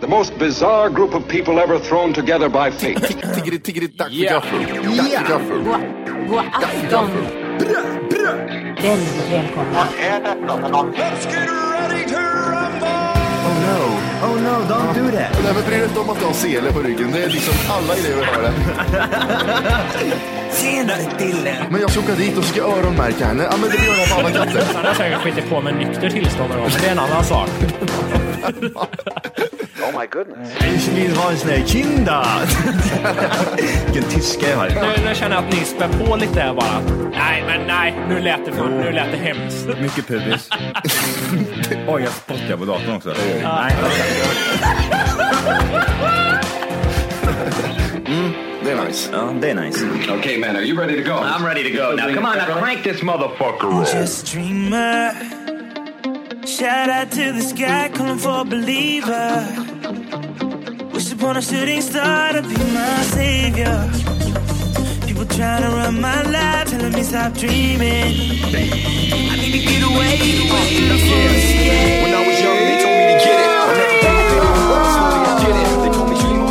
The most bizarre group of people ever thrown together by fate. Tiggeri-tiggeri-tack för gaffel. Tack för gaffel. God afton. Väldigt välkomna. Vad är detta för något? Let's get ready to rumble! Oh no, don't do that. Nej, men bryr dig inte om att du har sele på ryggen. Det är liksom alla elever har det. Senare dille. Men jag ska åka dit och ska öronmärka henne. Ja, men det gör jag på alla katter. Han har säkert skitit på med nykter tillstånd. Men det är en annan sak. Oh my goodness. Jag vill ha en sån här kinda. Vilken tyska jag har. Nu känner jag att ni spär på lite här bara. Nej, men nej. Nu lät det fullt. Nu lät det hemskt. Mycket pubis. Oj, jag spottar på datorn också. Nej. They're nice. Oh, they're nice. Okay, man, are you ready to go? I'm ready to go. Now, come on, now crank this motherfucker up. Just dreamer. Shout out to the sky, calling for a believer. Wish upon a shooting star to be my savior. People trying to run my life, telling me stop dreaming. I need to get away, yeah. When I was young, they told me to get it. I never thought they would work, so I get it. They told me dream on.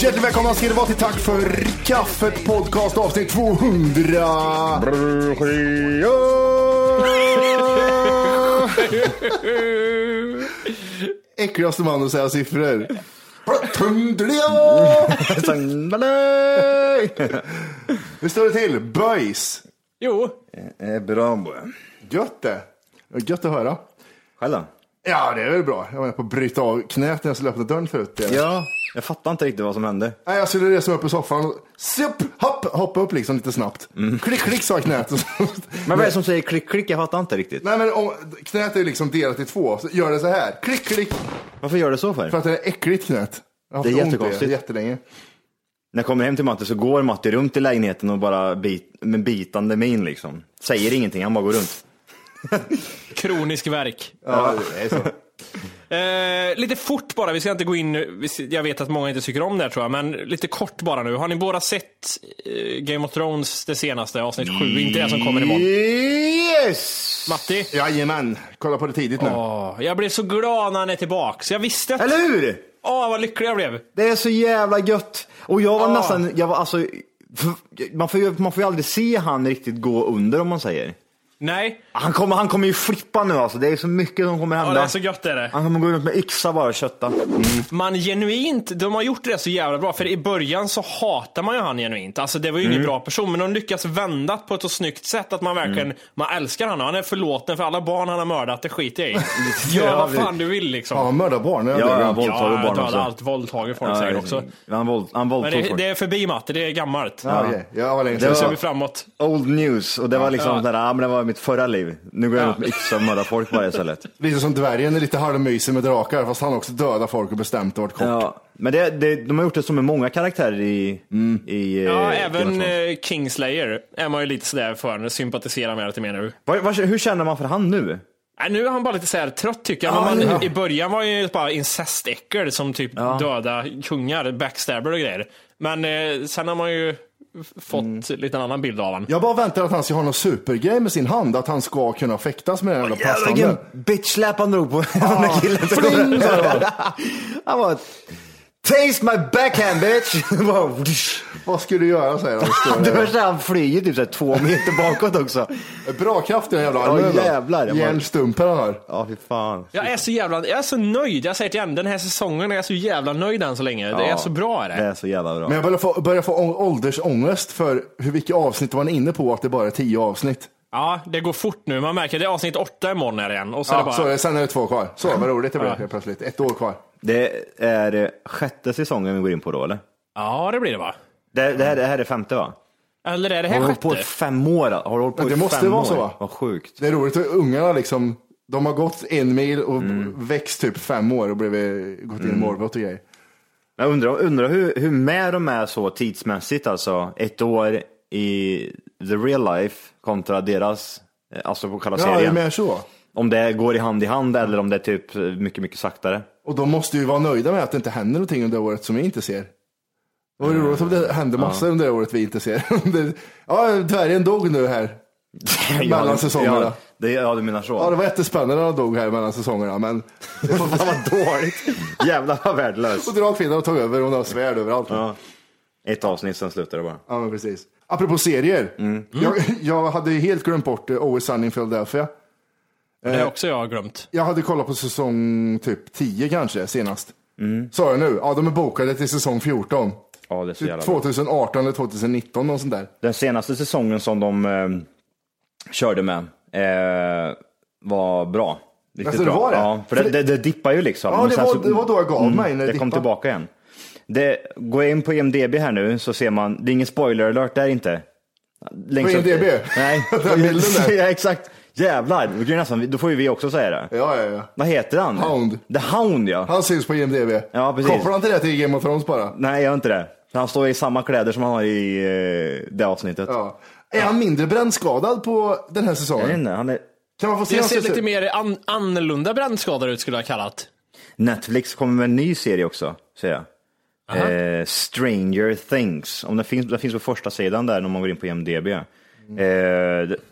Hjärtligt välkomna ska det vara till Tack för kaffet podcast avsnitt 200. Äckligaste man att säga siffror. Hur står det till? Böjs. Jo. Bra. Gött det. Gött att höra. Själv. Ja, det är väl bra. Jag var på att bryta av knät när jag skulle öppna dörren förut. Ja, jag fattar inte riktigt vad som hände. Nej, jag skulle resa upp i soffan och hoppa upp liksom lite snabbt. Klick, klick, sa knät. Men vad är det som säger klick, klick? Jag fattar inte riktigt. Nej, men knät är liksom delat i två. Så gör det så här. Klick, klick. Varför gör det så för? För att det är äckligt knät. Det är jättekonstigt. Jättelänge. När jag kommer hem till Matte så går Matte runt i lägenheten och bara med bitande min liksom. Säger ingenting, han bara går runt. Kronisk verk. Ja, det är så. Lite fort bara, vi ska inte gå in. Jag vet att många inte tycker om det här, tror jag. Men lite kort bara nu. Har ni båda sett Game of Thrones, det senaste avsnitt 7? Inte det som kommer imorgon. Yes! Matti? Jajamän, kolla på det tidigt nu. Jag blev så glad när han är tillbaka. Så jag visste att... Eller hur? Vad lycklig jag blev. Det är så jävla gött. Och jag var nästan, jag var alltså, man får ju aldrig se han riktigt gå under, om man säger. Nej. Han kommer ju flippa nu alltså. Det är så mycket som kommer hända. Ja, det är så gött, är det. Han kommer gå runt med yxa bara och kötta. Man genuint, de har gjort det så jävla bra. För i början så hatar man ju han genuint. Alltså det var ju ingen bra person. Men de lyckas vända på ett så snyggt sätt att man verkligen man älskar han. Han är förlåten för alla barn han har mördat. Det skiter jag i. Gör vad fan du vill liksom. Ja, han mördar barn. Ja, våldtager barn också. Allt våldtager folk säger också. Men det är förbi, Matt. Det är gammalt. Det ser vi framåt. Old news. Och det var liksom där, men det var mitt förra liv. Nu går jag ut med yxa och mördar folk bara istället. Lite som dvärgen är lite halvmysig med drakar, fast han också dödar folk och bestämt vart kort. Ja, men de har gjort det som med många karaktärer i ja, även Kingslayer är man ju lite sådär för. Sympatiserar med lite mer nu. Hur känner man för han nu? Nu är han bara lite så här trött, tycker jag. Men i början var ju bara incestäcker som typ döda kungar, backstabber och grejer. Men sen har man ju fått lite annan bild av han. Jag bara väntar att han ska ha någon supergrej med sin hand, att han ska kunna fäktas med den jävla pastan. Jävla bitch-släpande på den där killen. Han var Taste my backhand, bitch! Vad ska du göra, säger han. Det var så han flyger typ så här 2 meter bakåt också. Bra kraft i den jävla armen. Ja, jävlar. Hjälmstumpen han har. Ja, fy fan. Jag är så nöjd. Jag säger till igen, den här säsongen är jag så jävla nöjd än så länge. Ja, det är så bra, det. Det är så jävla bra. Men jag börjar få åldersångest för vilka avsnitt man är inne på, att det bara är 10 avsnitt. Ja, det går fort nu. Man märker det är avsnitt 8 imorgon här igen. Och så ja, är det bara... så, sen är det 2 kvar. Så, vad roligt det blir plötsligt. 1 år kvar. Det är 6:e säsongen vi går in på då, eller? Ja, det blir det, va? Det här är 5:e, va? Eller är det här 6:e? Har du på 5 år? Har du hållit på det 5 år? Det måste vara så, va? Vad sjukt. Det är roligt att ungarna liksom... De har gått 1 mil och växt typ 5 år och blivit gått in i målbrott och grejer. Jag undrar hur med de är så tidsmässigt, alltså. 1 år i the real life kontra deras... Alltså på kalla serien. Ja, är med så. Om det går i hand eller om det är typ mycket, mycket saktare. Och de måste ju vara nöjda med att det inte händer någonting under året som vi inte ser. Och det är roligt om det händer massor under året vi inte ser. Ja, dvärgen dog nu här. Mellan säsongerna. Ja, du menar så. Ja, det var jättespännande när han dog här mellan säsongerna. Men det var dåligt. Jävlar vad värdelöst. Och dragkvinnan tog över och hon har svärd överallt. Ja. 1 avsnitt, sen slutar det bara. Ja, men precis. Apropå serier. Jag hade helt glömt bort Always Sunny in Philadelphia. Det är också jag har glömt. Jag hade kollat på säsong typ 10 kanske senast. Sa jag nu? Ja, de är bokade till säsong 14. Ja, det är så jävla 2018 eller 2019, någon sån där. Den senaste säsongen som de körde med var bra. Riktigt alltså, det bra. Var det? Ja, för det dippar ju liksom. Ja, det var då jag gav mig när det kom tillbaka igen. Gå in på IMDb här nu så ser man, det är ingen spoiler alert där inte. Längst på IMDb? Nej. Den bilden där. Ja, exakt. Jävlar, då får ju vi också säga det. Ja. Vad heter han? Hound. The Hound, ja. Han syns på IMDb. Ja, precis. Kopplar han till det till Game of Thrones bara? Nej, jag gör inte det. Han står i samma kläder som han har i det avsnittet. Ja. Är han mindre brännskadad på den här säsongen? Nej, han är... Kan man få se, jag ser lite mer annorlunda brännskadad ut, skulle jag ha kallat. Netflix kommer med en ny serie också, ser jag. Stranger Things. Om det finns på första sidan där när man går in på IMDb.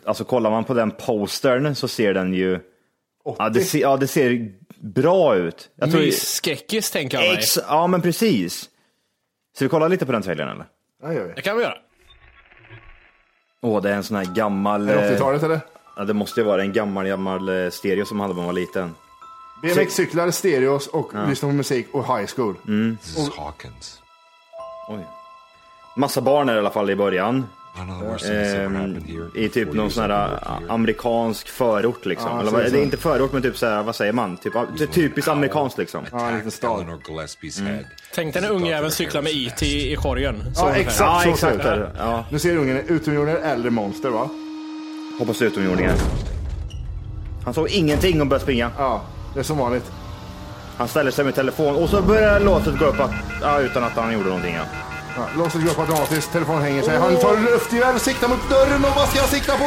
Alltså kollar man på den postern så ser den ju det ser bra ut. Jag tror skräckis, tänker jag mig. Ja, men precis. Så vi kollar lite på den trailern, eller? Ja, det kan vi göra. Det är en sån här gammal... Är det 80-talet, eller? Ja, det måste ju vara en gammal stereo som hade man var liten. BMX-cyklar, stereos och lyssnar på musik och high school. This is Hawkins. Oj. Massa barn är i alla fall i början. I typ någon sån här amerikansk förort liksom. Eller så, det är inte förort, men typ så här, vad säger man? Typiskt amerikanskt liksom. Tänk den unge även cykla med IT i korgen. Ja, exakt. Ja. Nu ser ungen utomjordingar eller monster, va? Hoppas utomjordingar. Han såg ingenting och började springa. Ja, det är som vanligt. Han ställer sig med telefon och så börjar låtet gå upp utan att han gjorde någonting. Låset går upp automatiskt, telefon hänger sig. Han tar luftgevär och siktar mot dörren. Och vad ska jag sikta på?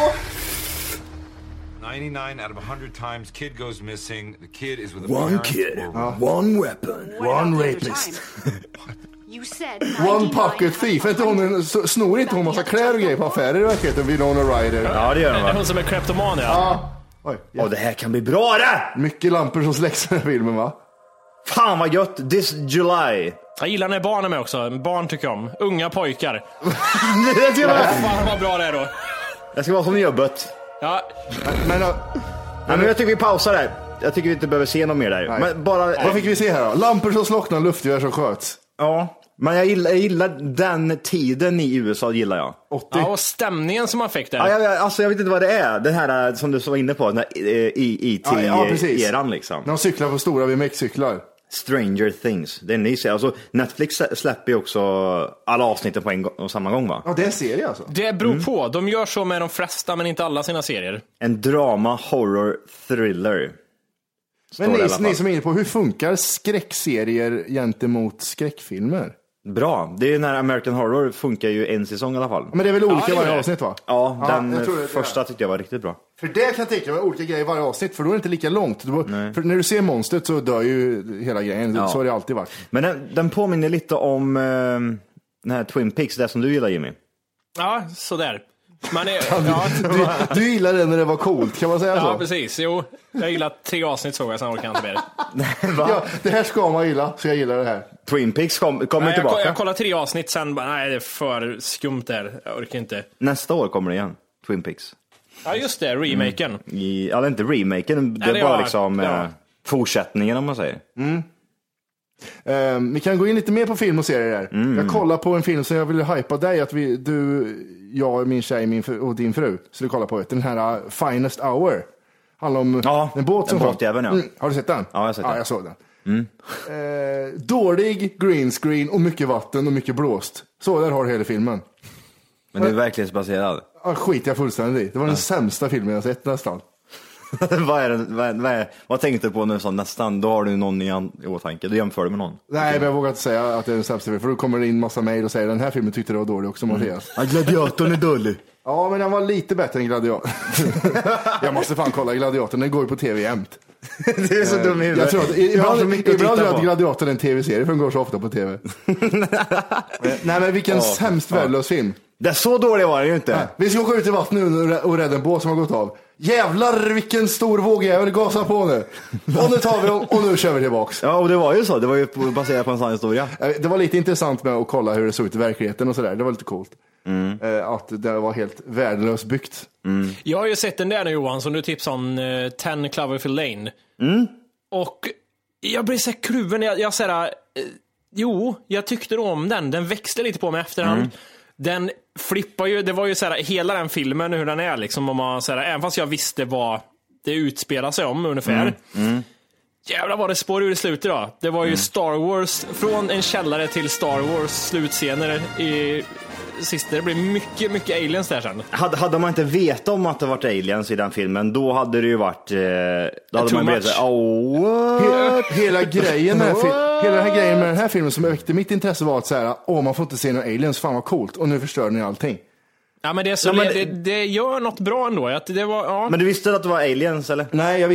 99 out of 100 times kid goes missing. The kid is with a one kid, one weapon, one rapist. One pocket thief. Hon snor inte, hon måste klär och grejer på affärer i verkligheten. Vi lånar rider. Ja, det gör hon. Det är hon som är kleptoman, ja. Det här kan bli bra det! Mycket lampor som släcks i den här filmen, va? Fan vad gött, This July. Jag gillar när barnen med också. Barn tycker jag om. Unga pojkar. Fan vad bra det är då. Jag ska vara som jobbet. Ja. Men jag tycker vi pausar där. Jag tycker vi inte behöver se något mer där. Men vad fick vi se här då? Lampor som slocknar, luftgevär som sköts. Ja. Men jag gillar den tiden i USA, gillar jag. 80. Ja, och stämningen som man fick där. Ja, alltså jag vet inte vad det är. Den här som du var inne på, den här IT-eran liksom. När de cyklar på stora BMX-cyklar. Stranger Things, det är en ny serie. Alltså Netflix släpper ju också alla avsnitten på en och samma gång, va? Ja, det är en serie alltså. Det beror på, de gör så med de flesta men inte alla sina serier. En drama, horror, thriller. Men ni som är inne på, hur funkar skräckserier gentemot skräckfilmer? Bra, det är ju när American Horror funkar ju en säsong i alla fall. Men det är väl olika varje avsnitt, va? Ja, den första tyckte jag var riktigt bra. För det kan jag tänka mig olika grejer i varje avsnitt, för då är det inte lika långt. För när du ser monstret så dör ju hela grejen, så har det alltid varit. Men den påminner lite om den här Twin Peaks, det som du gillar, Jimmy. Ja, sådär. Man är, ja. du gillar det när det var coolt, kan man säga så? Ja, precis. Jo, jag gillar 3 avsnitt såg jag, sen orkar jag inte med det. Ja, det här ska man gilla, så jag gillar det här. Twin Peaks kommer tillbaka. Jag kollar 3 avsnitt, sen bara, nej, det är för skumt där. Jag orkar inte. Nästa år kommer det igen, Twin Peaks. Ja, just det, remaken. Mm. Ja, det är inte remaken, det är bara liksom fortsättningen, om man säger. Mm. Vi kan gå in lite mer på film och serier här. Jag kollar på en film som jag ville hypa dig att jag, min tjej och din fru skulle kolla på. Den här Finest Hour. Handlar om en båt som har du sett den? Ja, jag har sett den. Ja, jag såg den. Dålig green screen och mycket vatten och mycket blåst. Så där har du hela filmen. Men det är verklighetsbaserad. Ja, skit jag fullständigt. Det var den sämsta filmen jag sett nästan. Vad tänkte du på nu så nästan? Då har du någon i åtanke. Du jämför det med någon. Nej, men jag vågar inte säga att det är en sämsta. För då kommer det in massa mejl och säger den här filmen tyckte det var dålig också, Mattias. Ja, Gladiatorn är dålig. Ja, men den var lite bättre än Gladiator. Jag måste fan kolla Gladiatorn. Den går ju på tv jämt. Det är så dum huvud. Jag tror att ibland är Gladiatorn en tv-serie, för den går så ofta på tv. Nej, men vilken sämst värdelös film. Det är så dålig var det ju inte. Nej, vi ska gå ut i vattnet nu och rädda en båt som har gått av. Jävlar vilken stor våg jag vill gasa på nu. Och nu tar vi och nu kör vi tillbaks. Ja, och det var ju så. Det var ju baserat på en sann historia. Det var lite intressant med att kolla hur det såg ut i verkligheten och sådär. Det var lite coolt. Att det var helt värdelöst byggt. Jag har ju sett den där nu, Johan, som du tipsade om, 10 Cloverfield Lane. Och jag blev så kruven. Jag såhär, jag tyckte om den. Den växte lite på mig efterhand. Den flippar ju, det var ju såhär, hela den filmen hur den är liksom, om man såhär, även fast jag visste vad det utspelar sig om ungefär. Jävlar vad det spår ur i slutet då. Det var ju Star Wars, från en källare till Star Wars slutscener i sista. Det blev mycket, mycket aliens där sen. Hade man inte vetat om att det varit aliens i den filmen, då hade det ju varit då hade man vetat hela den här grejen med den här filmen som väckte mitt intresse var att så här, man får inte se några aliens, fan vad coolt, och nu förstör ni allting. Ja, men det är så, men det gör något bra ändå att det var, Men du visste att det var aliens eller? Nej, jag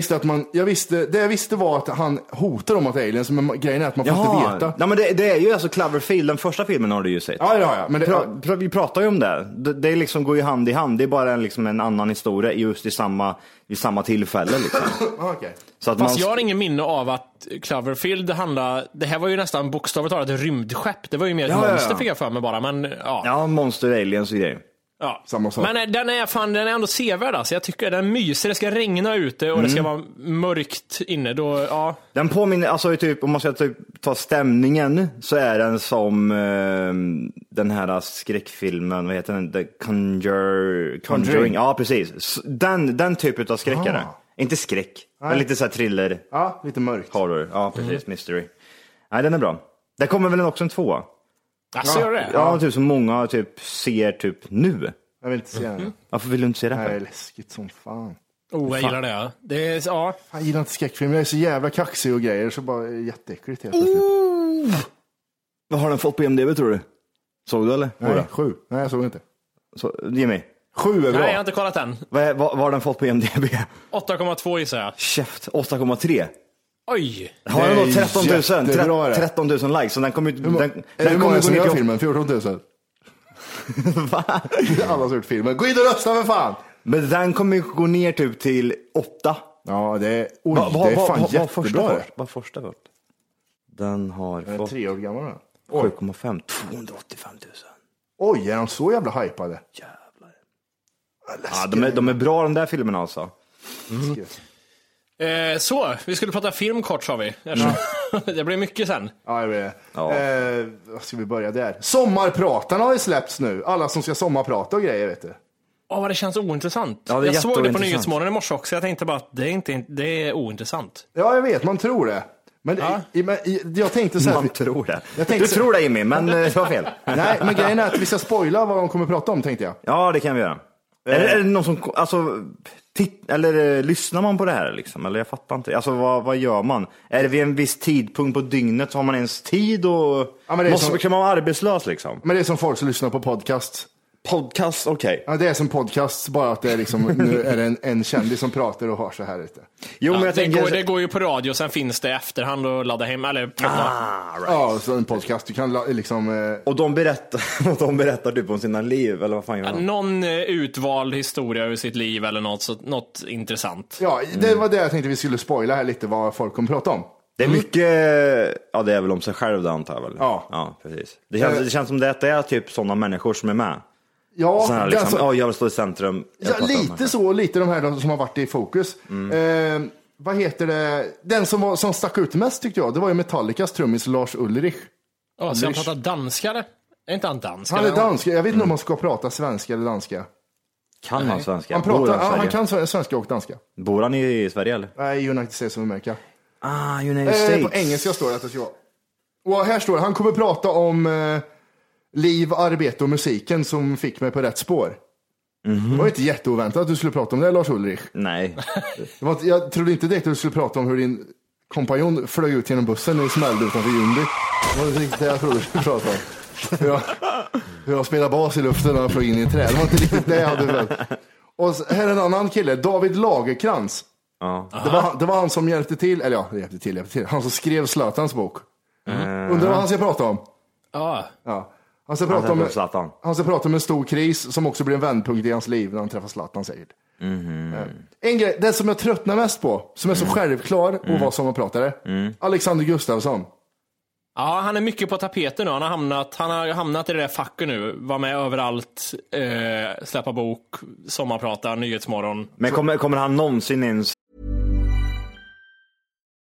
visste var att han hotar om att aliens, men grejen är att man får inte veta. Ja, men det är ju alltså Cloverfield, den första filmen har du ju sett. Ja, ja, men vi pratar ju om det. Det liksom går ju hand i hand. Det är bara en annan historia just i samma tillfälle liksom. Okay. Så att jag har ingen minne av att Cloverfield det här var ju nästan bokstavligt talat ett rymdskepp. Det var ju mer ett monster fick jag för mig bara, men Ja, monster, aliens och grejer. Ja, men den är ändå sevärd, alltså. Jag tycker den myser, det ska regna ute och det ska vara mörkt inne då, Den påminner, alltså typ, om man ska ta stämningen, så är den som den här skräckfilmen, vad heter den? The Conjuring. Ja, precis. Den typen av skräck är det. Inte skräck, men lite så här thriller. Ja, lite mörkt. Horror. Ja, precis, mystery. Nej, den är bra. Där kommer väl också en 2. Alltså, det? Ja, typ som många ser nu. Jag vill inte se det. Varför vill du inte se det här? Det är läskigt som fan. Jag gillar det. Ja. Det är, Jag gillar inte skräckfilmer. Jag är så jävla kaxig och grejer. Så bara jätteäckligt. Vad har den fått på IMDb, tror du? Såg du eller? Nej, 7. Nej, jag såg inte. Så, ge mig. 7 är bra. Nej, jag har inte kollat den. Vad har den fått på IMDb? 8,2 gissar jag. Käft, 8,3. Oj. Har den då 13 000 likes, så den kommer den kommer gå ner i filmen 14 000. Va? Alla sort filmer. Gå in och rösta för fan. Men den kommer ju gå ner typ till 8. Ja, det är det är fan jättebra. Vad första vart? Den har fått 3 år gammal den. 7,5 285 000. Oj, är de så jävla hypade? Jävlar. Ja, de är bra de där filmerna alltså. Så, vi skulle prata film kort, sa vi. Det blir mycket sen. Ja, det blir ska vi börja där? Sommarpratarna har ju släppts nu. Alla som ska sommarprata och grejer, vet du. Vad det känns ointressant. Ja, jag såg det på Nyhetsmorgon i morse också. Jag tänkte bara att det är ointressant. Ja, jag vet, man tror det. Men jag tänkte så här. Man tror det. Tror det, Jimmy, men det var fel. Nej, men grejen är att vi ska spoila vad de kommer prata om, tänkte jag. Ja, det kan vi göra. Är det någon som, alltså, eller lyssnar man på det här liksom? Eller jag fattar inte, alltså vad gör man? Är det vid en viss tidpunkt på dygnet så har man ens tid och kan man vara arbetslös liksom? Men det är som folk som lyssnar på podcast. Podcast, okej. Okay. Ja, det är som podcast, bara att det är liksom, nu är det en kändis som pratar och har så här ute. Jo, ja, men jag tänker... det går ju på radio, sen finns det efterhand och ladda hem, eller... Right. Ja, så en podcast, du kan liksom... Och de berättar typ om sina liv, eller vad fan gör de? Någon utvald historia över sitt liv, eller något intressant. Ja, det var det jag tänkte vi skulle spoila här lite, vad folk kommer prata om. Det är mycket, ja, det är väl om sig själv, det antar jag väl. Ja, precis. Det känns som det är typ sådana människor som är med. Ja, här, liksom, alltså, jag vill stå i centrum. Ja, lite så, lite de här som har varit i fokus. Vad heter det? Den som stack ut mest tyckte jag, det var ju Metallicas trummis Lars Ulrich. Ja, så han pratar danskare? Är inte han danskare? Han är dansk. Jag vet inte om man ska prata svenska eller danska. Kan man svenska? Han kan svenska och danska. Bor han i Sverige eller? Nej, United States of America. Ah, United States. På engelska står det att det ska vara. Och här står det, han kommer prata om... liv, arbete och musiken som fick mig på rätt spår. Mm-hmm. Det var ju inte jätteoväntat att du skulle prata om det, Lars Ulrich. Nej. Jag trodde inte direkt att du skulle prata om hur din kompanjon flög ut genom bussen och smällde utanför Ljungby. Det var inte det jag trodde du skulle prata om. Hur jag spelade bas i luften när jag flög in i en träd. Det var inte riktigt det jag hade väl. Och här är en annan kille, David Lagerkrantz. Ja. Det var han som hjälpte till. Han som skrev Zlatans bok. Undrar vad han ska prata om. Ja. Han ska prata om en stor kris som också blir en vändpunkt i hans liv när han träffar Zlatan, säger det. Mm-hmm. En grej, det som jag tröttnar mest på, som är så självklar och vad som man pratade, Alexander Gustafsson. Ja, han är mycket på tapeten nu. Han har hamnat i det där facket nu. Var med överallt, släppa bok, sommarprata, Nyhetsmorgon. Men kommer han någonsin ens...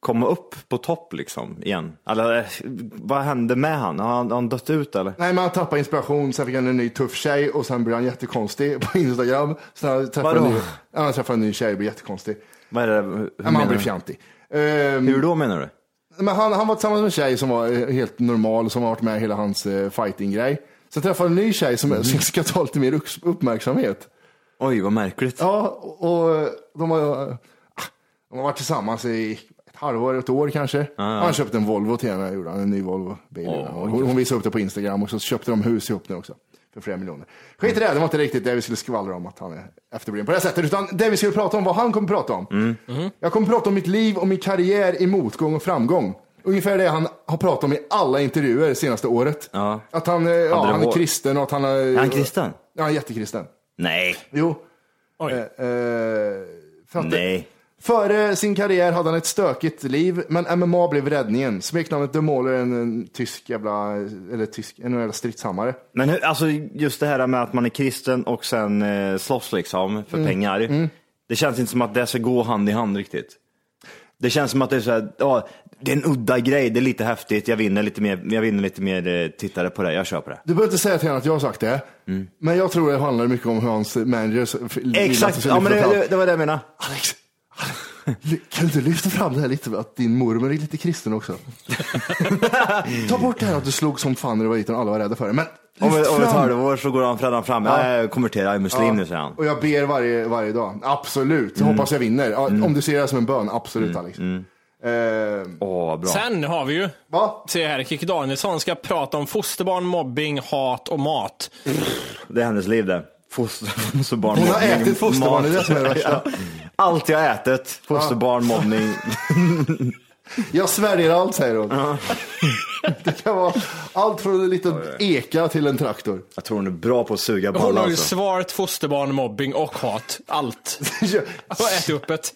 Komma upp på topp liksom igen. Eller vad hände med han? Har han dött ut eller? Nej, men han tappade inspiration, sen fick han en ny tuff tjej och sen blev han jättekonstig på Instagram. Sen han träffade en ny tjej och blev jättekonstig. Vad är det? Han blev fjantig. Hur då menar du? Men han var tillsammans med en tjej som var helt normal, som har varit med hela hans fighting-grej. Sen träffade en ny tjej som ska ta lite mer uppmärksamhet. Oj, vad märkligt. Ja, och de har varit tillsammans i halvår, ett år kanske. Han köpte en Volvo till henne, gjorde han, en ny Volvo-bil. Hon visade upp det på Instagram och så köpte de hus ihop nu också för flera miljoner. Skit i det var inte riktigt det vi skulle skvallra om att han är efterbliven på det sättet, utan det vi skulle prata om, vad han kommer prata om. Jag kommer prata om mitt liv och min karriär i motgång och framgång. Ungefär det han har pratat om i alla intervjuer det senaste året. Att han är kristen och att han är... Han kristen? Ja, han är jättekristen. Nej. Jo. Oj. Nej. Före sin karriär hade han ett stökigt liv, men MMA blev räddningen. Smeknamnet The Mauler är en tysk jävla, eller tysk, en jävla stridshammare. Men hur, alltså just det här med att man är kristen och sen slåss liksom för pengar. Det känns inte som att det ska gå hand i hand riktigt. Det känns som att det är så här, det är en udda grej, det är lite häftigt, jag vinner lite mer tittare på det, jag köper det. Du behöver inte säga till henne att jag har sagt det, men jag tror det handlar mycket om hur hans manager... Exakt, ja, men det var det jag menade. Alex. Kan du lyfta fram det här lite, att din mormor är lite kristen också? Ta bort det här att du slog som fan när du var liten och alla var rädda för det. Men om ett halvår så går han fram. Jag konverterar i muslim nu sedan. Och jag ber varje dag, absolut. Hoppas jag vinner, om du ser det som en bön. Absolut, Alex. Bra. Sen har vi ju se här, Kikki Danielsson ska prata om fosterbarn, mobbing, hat och mat. Det är hennes liv där. Fosterbarn. Hon har ätit fosterbarn, det är det som är det värsta. Allt jag ätit, fosterbarn, mobbning. Jag svärjer allt, säger hon. Uh-huh. Det kan vara allt från en liten eka till en traktor. Jag tror hon är bra på att suga ballar. Hon har ju svart fosterbarn, mobbing och hat. Allt. Vad äter upp ett?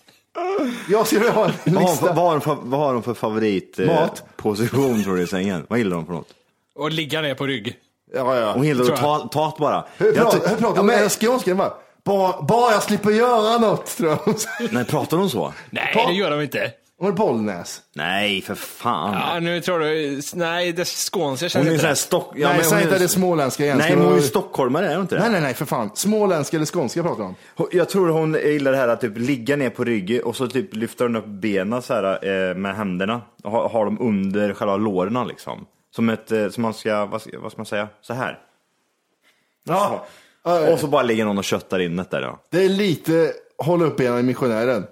Jag ser det har en lista. Vad har de för favorit position tror du i sängen? Vad gillar de för något? Och ligga ner på rygg. Ja. Hon gillar att ta bara. Hur pratar hon? Jag skånsken bara. Bara jag slipper göra något, tror jag. Nej, pratar hon så? Nej, det gör de inte. Hon är Bollnäs. Nej, för fan. Ja, nu tror du... Nej, det är skånska. Hon är inte nej, säg inte det småländska igen. Nej, men hon är stockholmare, är hon inte det? Nej, för fan. Småländska eller skånska pratar hon. Jag tror hon gillar det här att typ ligga ner på ryggen och så typ lyfter hon upp benen så här med händerna. Och har dem under själva lårna liksom. Som ett... Som man ska... Vad ska man säga? Så här. Ja. Och så bara ligger någon och köttar in det där då. Det är lite... Håll upp benen i missionären.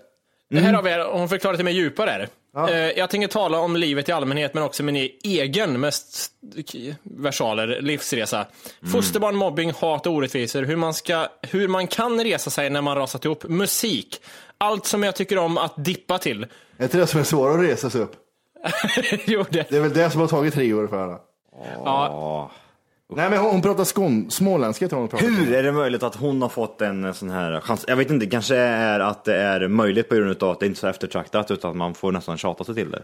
Mm. Här har vi, hon förklarar lite mer djupare där. Ja. Jag tänker tala om livet i allmänhet men också min egen mest versaler livsresa. Fosterbarn, mobbing, hat och orättvisor. Hur man kan resa sig när man rasat ihop. Musik. Allt som jag tycker om att dippa till. Det är det som är svårare att resa sig upp. Jo, det är väl det som har tagit 3 år för henne. Ja. Nej, men hon pratar småländska. Hur är det möjligt att hon har fått en sån här chans? Jag vet inte, kanske är att det är möjligt på grund av att det inte är så eftertraktat utan att man får nästan tjata sig till det.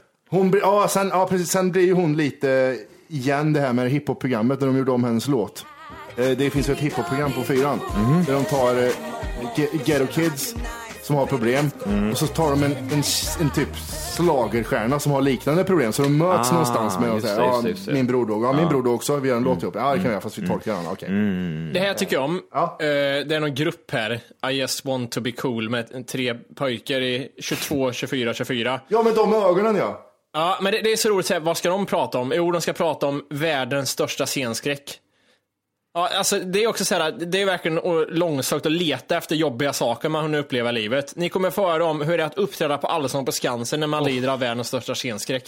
Sen blir ju hon lite igen det här med hiphop-programmet när de gjorde om hennes låt. Det finns ju ett hiphop-program på 4:an där de tar ghetto kids som har problem och så tar de en typ slagerstjärna som har liknande problem så de möts någonstans med och säger min bror då, min bror då också, vi gör en låt ihop. Det kan jag fast vi tolkar den. Okay. Det här tycker jag om. Det är någon grupp här, I just want to be cool med 3 pojkar i 22, 24, 24. Ja, men de med ögonen Ja, men det är så roligt att säga, vad ska de prata om? Jo, de ska prata om världens största scenskräck. Ja, alltså det är också så här, det är verkligen långsökt att leta efter jobbiga saker man hunnit uppleva i livet. Ni kommer få höra om hur det är att uppträda på Allsång på Skansen när man lider av världens största scenskräck.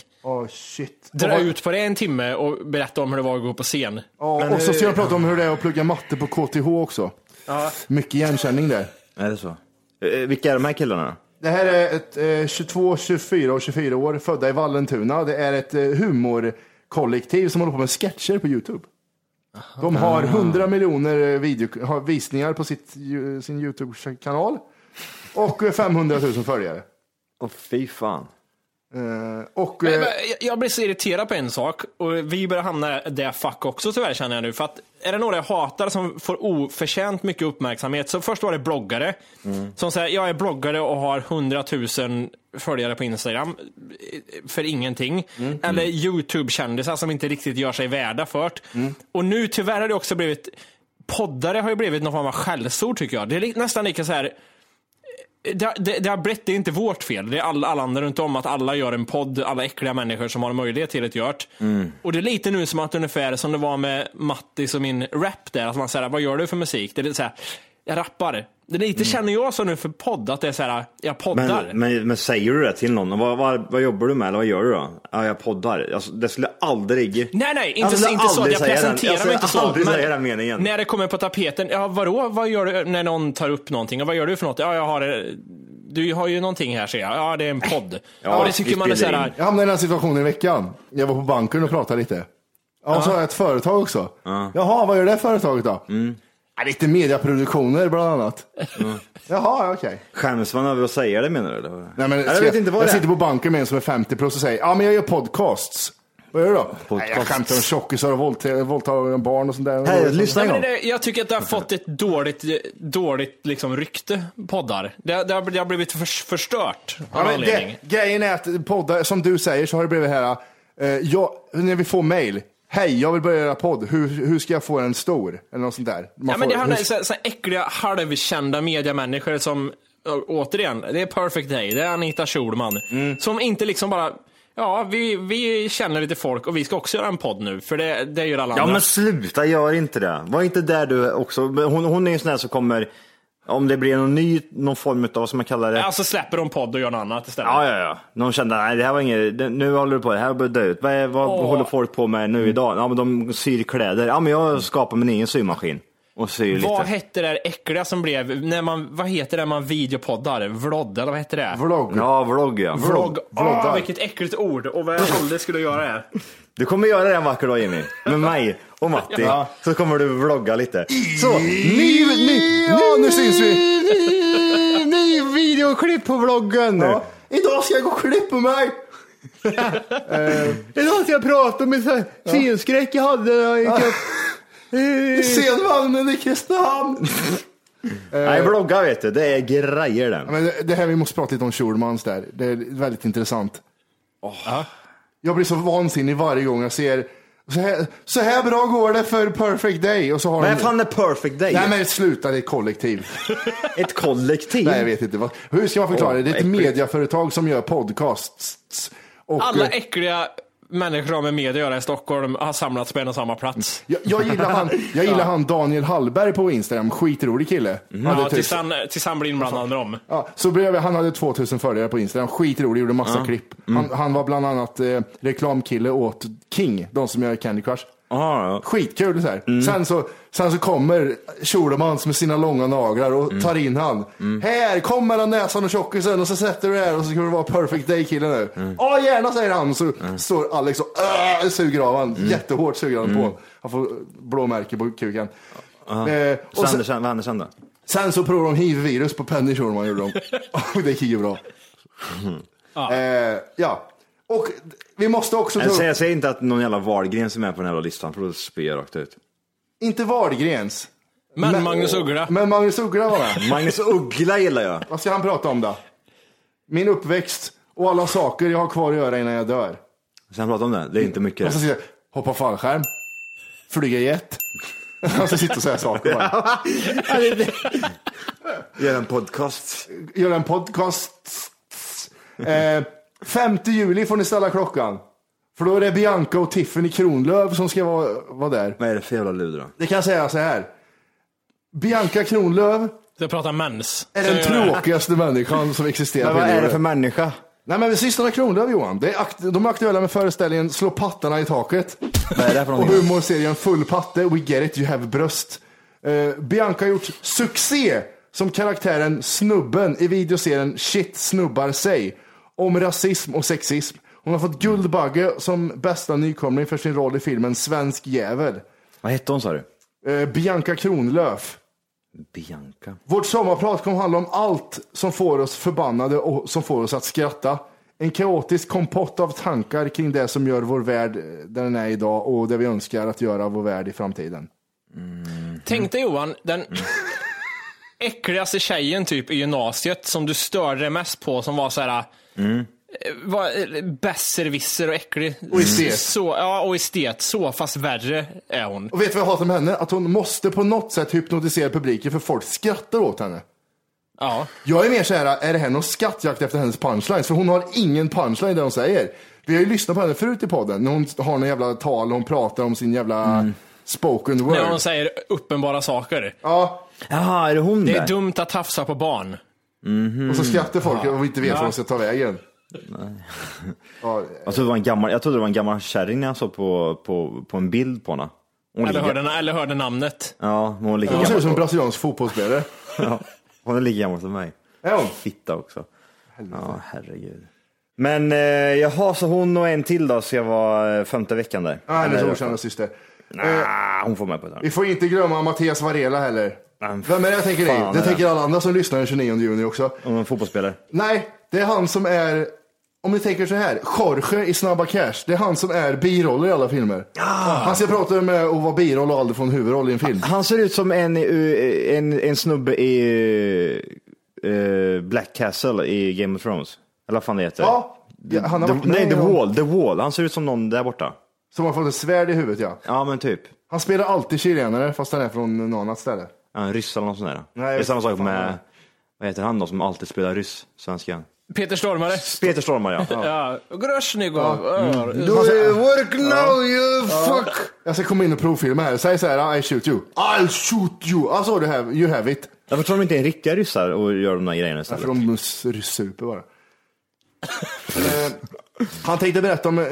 Shit. Dra ut på det en timme och berätta om hur det var att gå på scen. Och så ska jag prata om hur det är att plugga matte på KTH också. Mycket igenkänning där. Är det så? Vilka är de här killarna? Det här är ett 22, 24 och 24 år, födda i Vallentuna. Det är ett humorkollektiv som håller på med sketcher på YouTube. De har 100 miljoner visningar på sin YouTube-kanal och 500 000 följare. Åh, fy fan. Jag blir så irriterad på en sak och vi börjar hamna där fuck också tyvärr känner jag nu. För att är det några jag hatar som får oförtjänt mycket uppmärksamhet så först var det bloggare som säger jag är bloggare och har 100 000 följare på Instagram för ingenting eller YouTube-kändisar som inte riktigt gör sig värda fört och nu tyvärr har det också blivit poddare har ju blivit någon form av skällsord tycker jag. Det är nästan lika så här. Det har brett, det är inte vårt fel. Det är alla andra runt om att alla gör en podd. Alla äckliga människor som har möjlighet till ett gjort. Och det är lite nu som att ungefär som det var med Mattis och min rap där. Att man säger, vad gör du för musik? Det är så här, jag rappar. Det är lite känner jag så nu för podd att det är så här, jag poddar. Men säger du det till någon? Vad jobbar du med eller vad gör du då? Ja, jag poddar. Alltså, det skulle aldrig... Nej, inte så. Jag presenterar mig inte så. Jag aldrig säger den meningen. När det kommer på tapeten, ja vadå? Vad gör du när någon tar upp någonting? Ja, vad gör du för något? Ja, du har ju någonting här, säger jag. Ja, det är en podd. Ja, och det tycker man är så här... Jag hamnade i den här situationen i veckan. Jag var på banken och pratade lite. Ja, och så har jag ett företag också. Ja. Jaha, vad gör det företaget då? Lite mediaproduktioner bland annat. Jaha, okej. Skäms man över att säga det menar du? Nej, men jag sitter på banken med en som är 50+ och säger men jag gör podcasts. Vad gör du då? Jag skämtar om tjockisar och våldtar barn och sånt där. Hey, lyssna igång. Jag tycker att det har fått ett dåligt liksom, rykte poddar. Det har blivit förstört. Grejen är att poddar, som du säger så har det blivit här när vi får mejl. Hej, jag vill börja göra podd. Hur ska jag få en stor? Eller något sånt där. Men det handlar om så äckliga, halvkända mediamänniskor som, återigen, det är Perfect Day, det är Anita Schulman. Som inte liksom bara, vi känner lite folk och vi ska också göra en podd nu. För det gör alla andra. Ja, men sluta, gör inte det. Var inte där du också. Hon är ju sån här som kommer, om det blir någon form av, som man kallar det. Alltså släpper de podd och gör något annat istället. Ja. Någon kände, nej det här var inget, nu håller du på, det här börjar dö ut. Vad håller folk på med nu idag? Ja, men de syr kläder. Ja, men jag skapar min egen symaskin. Och ser lite. Vad hette det där äckliga som blev när man, vad heter det man videopoddar? Vlogg eller vad heter det? Vlogg. Ja, vlogg, ja. Vlogg. Åh, vilket äckligt ord. Och vad jag aldrig skulle göra det. Du kommer göra det en vacker dag, Jimmy. Med mig och Matti. Ja. Så kommer du vlogga lite. Så, nu syns vi. Ny videoklipp på vloggen. Ja. Idag ska jag gå och klippa mig. Idag ska jag prata om min synskräck jag hade när jag gick upp. Sedvalmen i Kristinehamn. Nej, vlogga vet du, det är grejer den. Men det här vi måste prata lite om Schulmans där. Det är väldigt intressant. Jag blir så vansinnig varje gång jag ser så här bra går det för Perfect Day och så har. Men fan är Perfect Day? Nej men sluta, det är kollektiv. Ett kollektiv? Nej jag vet inte. Hur ska jag förklara det? Det är ett medieföretag som gör podcasts och alla äckliga människor med media göra i Stockholm har samlats på en och samma plats. Jag gillar han Daniel Hallberg på Instagram, skitrolig kille. Ja, tills han blir inblandad med dem. Ja, så bredvid, han hade 2000 följare på Instagram, skitrolig, gjorde massa klipp. Han var bland annat reklamkille åt King, de som gör Candy Crush. Ja. Skitkul så här. Sen så kommer Schulmans med sina långa naglar och tar in han. Här kommer han näsan och tjockisen och så sätter du här och så kommer det vara Perfect Day killen nu. Ja, gärna säger han så står Alex och suger av han. Jättehårt suger han på. Han får blåmärke på kuken. Och sen så provar de HIV-virus på Penny Schulman gjorde de. Det gick ju bra. Ja. Och vi måste också... Jag säger inte att någon jävla Wahlgrens är med på den här listan, för då spyr jag rakt ut. Inte Wahlgrens. Men Magnus Uggla. Men Magnus Uggla var det. Magnus Uggla gillar jag. Vad ska han prata om då? Min uppväxt och alla saker jag har kvar att göra innan jag dör. Ska han prata om det? Det är inte mycket. Och så säger jag, hoppa fallskärm, flyga jet. Han ska sitta och säga saker bara. Gör en podcast. 5 juli får ni ställa klockan. För då är det Bianca och Tiffany Kronlöv som ska vara där. Vad är det för jävla lud då? Det kan jag säga så här. Bianca Kronlöv. Jag pratar mens. Är den tråkigaste människan som existerar. Men vad är det för människa? Nej men systrarna Kronlöv, Johan. De är aktuella med föreställningen Slå pattarna i taket. Vad är det för någonting? Och humorserien Full patte. We get it, you have bröst. Bianca har gjort succé som karaktären Snubben i videoserien Shit snubbar sig. Om rasism och sexism. Hon har fått Guldbagge som bästa nykomling för sin roll i filmen Svensk jävel. Vad hette hon, sa du? Bianca Kronlöf. Bianca. Vårt sommarprat kommer handla om allt som får oss förbannade och som får oss att skratta. En kaotisk kompott av tankar kring det som gör vår värld där den är idag och det vi önskar att göra vår värld i framtiden. Tänk dig, Johan, äckligaste tjejen typ i gymnasiet som du störde mest på, som var så här besserwisser och äcklig och estet. Så fast värre är hon. Och vet du vad jag hatar med henne? Att hon måste på något sätt hypnotisera publiken för folk skrattar åt henne. Ja. Jag är mer så här, är det här någon skattjakt efter hennes punchlines? För hon har ingen punchline där hon säger. Vi har ju lyssnat på henne förut i podden när hon har någon jävla tal, hon pratar om sin jävla spoken word. När hon säger uppenbara saker. Ja. Jaha, är det hon där? Det är dumt att tafsa på barn. Mm-hmm. Och så skrattar folk och inte vet vad de ska ta vägen. Nej. Jag trodde det var en gammal kärring när jag såg på en bild på henne. Eller hörde namnet. Ja, hon ligger gammal. Hon ser ut som en brasiliansk fotbollsspelare. Ja, hon ligger gammal som mig. Ja. Fitta också. Ja, herregud. Men så hon och en till då, så jag var femte veckan där. Ja, hennes okända syster. Hon får med på det här. Vi får inte glömma Mattias Varela heller. Vem är det jag tänker dig? Det tänker alla andra som lyssnar den 29 juni också. Om en fotbollsspelare. Nej, det är han som är, om ni tänker så här, Jorge i Snabba Cash. Det är han som är biroller i alla filmer. Ah. Han ska prata med att vara biroll och aldrig få en huvudroll i en film. Han ser ut som en snubbe i Black Castle i Game of Thrones. Eller vad fan det heter. The Wall. Han ser ut som någon där borta. Som har fått ett svärd i huvudet, ja. Ja, men typ. Han spelar alltid chilenare fast han är från någon annat ställe. Ja, ryss eller något sånt där. Nej, det är samma sak med, vad heter han då som alltid spelar ryss, svenskan? Peter Stormare. Peter Stormare, ja. Ja, grösnygg av. Do you work now, you fuck? Jag ska komma in och provfilma här. Säg så här, I'll shoot you. Alltså det här, you have it. Varför tror de inte är en riktiga ryssar och gör de där grejerna istället? Varför de super bara? Han tänkte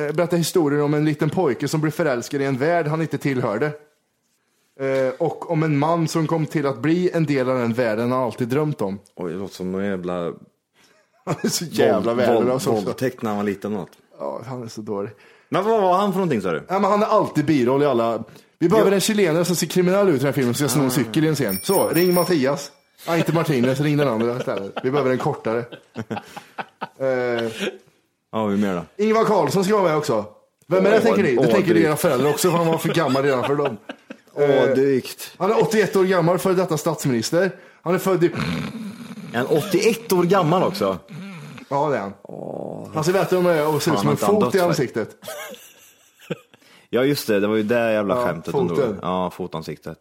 berätta historier om en liten pojke som blev förälskad i en värld han inte tillhörde. Och om en man som kom till att bli en del av den världen han alltid drömt om. Oj, det låter som någon jävla... Han är så jävla värdelös också. Våldtäkt när han var liten något. Ja, han är så dålig. Men vad var han för någonting, sa du? Ja, men han är alltid biroll i alla... Vi behöver en chilenare som ser kriminell ut i den här filmen, så jag snor en cykel i en scen. Så, ring Mattias. Nej, inte Martinez, ring den andra istället. Vi behöver en kortare. Ja, vi mer då. Ingvar Karlsson ska vara med också. Vem är det, tänker ni? Det tänker dina föräldrar också, för han var för gammal redan för dem. Dykt. Han är 81 år gammal, för detta statsminister. Han är född i... En 81 år gammal också? Ja, det är han. Han ser bättre om det och ser ut som en fot i ansiktet. Ja, just det. Det var ju det jävla skämtet. Foten. Ja, fotansiktet.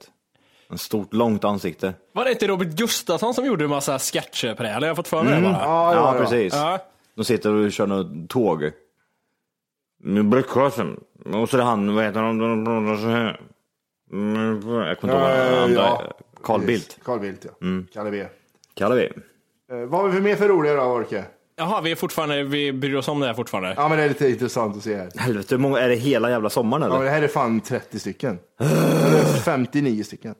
En stort, långt ansikte. Var det inte Robert Gustafsson som gjorde en massa sketcher på det? Eller jag har fått för mig det bara. Ja, precis. Ja. De sitter och kör något tåg. Nu brukar och så är han, vad heter han? Så här. Jag kommer inte ihåg andra. Carl Bildt. Carl Bildt, ja. Kalle B. Kalle B. Vad har vi mer för roliga då, Orke? Jaha, vi bryr oss om det här fortfarande. Ja, men det är lite intressant att se här. Helvete, hur många är det hela jävla sommaren eller? Ja, det här är fan 30 stycken. Eller 59 stycken.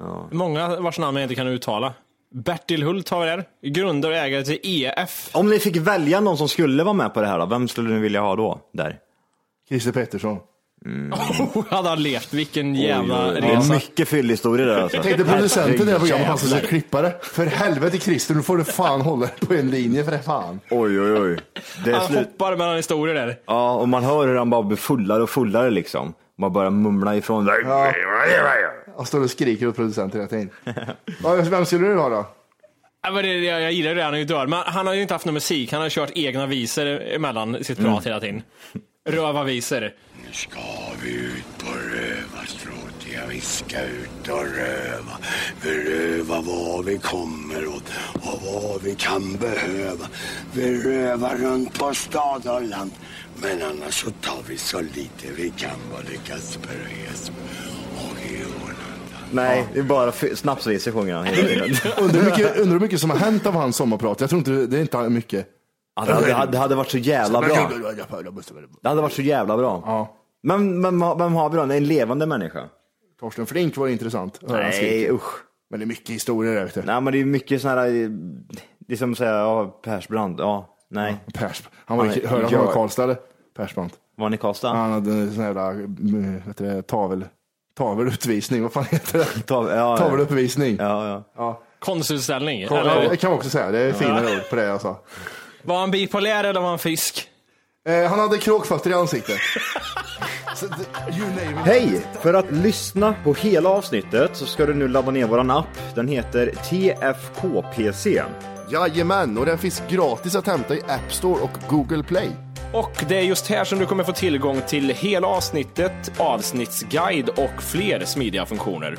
Ja. Många vars namn jag inte kan uttala. Bertil Hult har vi där. Grundare och ägare till EF. Om ni fick välja någon som skulle vara med på det här då, vem skulle ni vilja ha då? Där. Christer Pettersson. Han har levt, vilken jävla resa. Mycket fyllhistoria där alltså. Jag tänkte producenten där på programmet, han skulle klippa det. För helvete Christer, nu får du fan hålla på en linje för det fan. Oj. Det är han hoppar mellan historier där. Ja, och man hör hur han bara blir fullare och fullare liksom. Man börjar mumla ifrån. Ja. Han står och skriker åt producenten hela tiden. Ja, vem skulle du ha då? Jag gillar det, han är ju död. Men han har ju inte haft någon musik, han har kört egna visor mellan sitt prat hela tiden. Rövarvisor. Nu ska vi ut på rövarstråt. Ja, vi ska ut och röva. Vi rövar vad vi kommer åt och vad vi kan behöva. Vi rövar runt på stad och land. Men annars så tar vi så lite vi kan vad det kan spöras. Och i ordnandan. Nej, det är bara snapsvisor sjunger han. Undrar mycket som har hänt av hans sommarprat. Jag tror inte det är inte mycket. Det hade varit så jävla bra. Det hade varit så jävla bra. Ja. Men vem har vi då? En levande människa. Torsten Flink var intressant. Nej, usch. Men det är mycket historier där ute. Nej, men det är mycket sån här... Det är som att säga, Persbrandt. Ja, nej. Ja, han var ju hörde från Karlstad. Persbrandt. Var ni i Karlstad? Han hade en sån jävla tavelutvisning. Vad fan heter det? Taveluppvisning. Ja. Konstutställning. Det kan man också säga. Det är finare ord på det jag sa. Var han bipolär eller var han fisk? Han hade kråkfötter i ansiktet. Hej! För att lyssna på hela avsnittet så ska du nu ladda ner våran app. Den heter TFKPC. Jajamän, och den finns gratis att hämta i App Store och Google Play. Och det är just här som du kommer få tillgång till hela avsnittet, avsnittsguide och fler smidiga funktioner.